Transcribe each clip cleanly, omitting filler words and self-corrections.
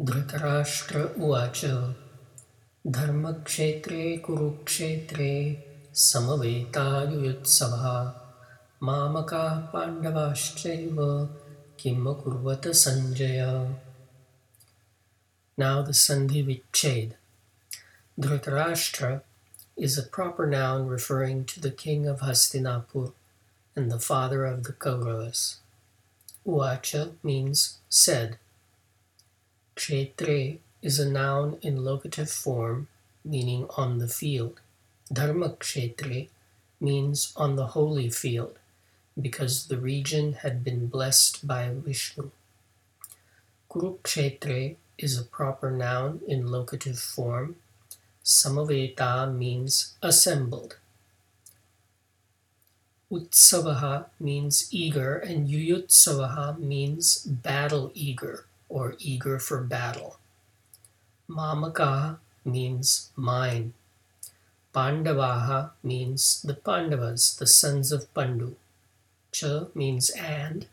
धृतराष्ट्र उवाच धर्मक्षेत्रे कुरुक्षेत्रे समवेता युयुत्सवः मामका पाण्डवाश्चैव किम् अकुर्वत Sanjay. Now the Sandhi Vichhed. Dhritarashtra is a proper noun referring to the king of Hastinapur and the father of the Kauravas. Uvacha means said. Kshetre is a noun in locative form meaning on the field. Dharmakshetre means on the holy field because the region had been blessed by Vishnu. Kurukshetre is a proper noun in locative form. Samaveta means assembled. Utsavaha means eager and Yuyutsavaha means battle eager or eager for battle. Mamaka means mine. Pandavaha means the Pandavas, the sons of Pandu. Cha means and.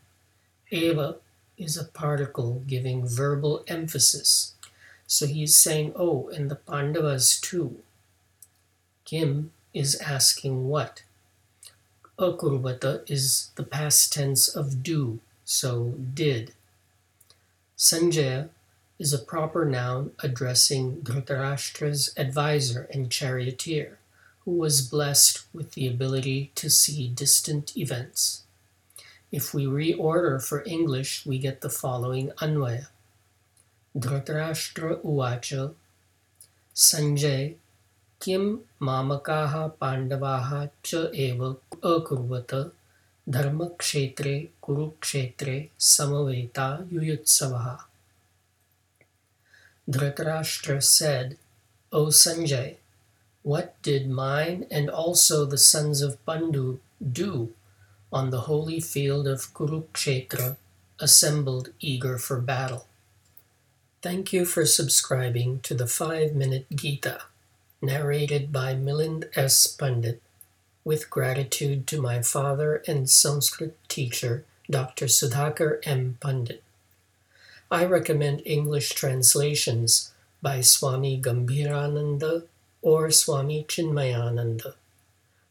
Eva is a particle giving verbal emphasis. So he's saying, oh, and the Pandavas too. Kim is asking what. Akurvata is the past tense of do, so did. Sanjaya is a proper noun addressing Dhritarashtra's advisor and charioteer, who was blessed with the ability to see distant events. If we reorder for English, we get the following Anvaya. Dhritarashtra uvacha Sanjay kim mamakaha pandavaha cha eva akurvata dharmakshetre kurukshetre samaveta yuyutsavaha. Dhritarashtra said, O Sanjay, what did mine and also the sons of Pandu do on the holy field of Kurukshetra, assembled eager for battle? Thank you for subscribing to the 5-Minute Gita, narrated by Milind S. Pandit, with gratitude to my father and Sanskrit teacher, Dr. Sudhakar M. Pandit. I recommend English translations by Swami Gambhirananda or Swami Chinmayananda.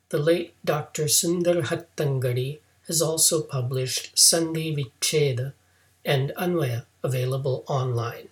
The late Dr. Sundar Hattangadi has also published Sandhi Vichheda and Anvaya available online.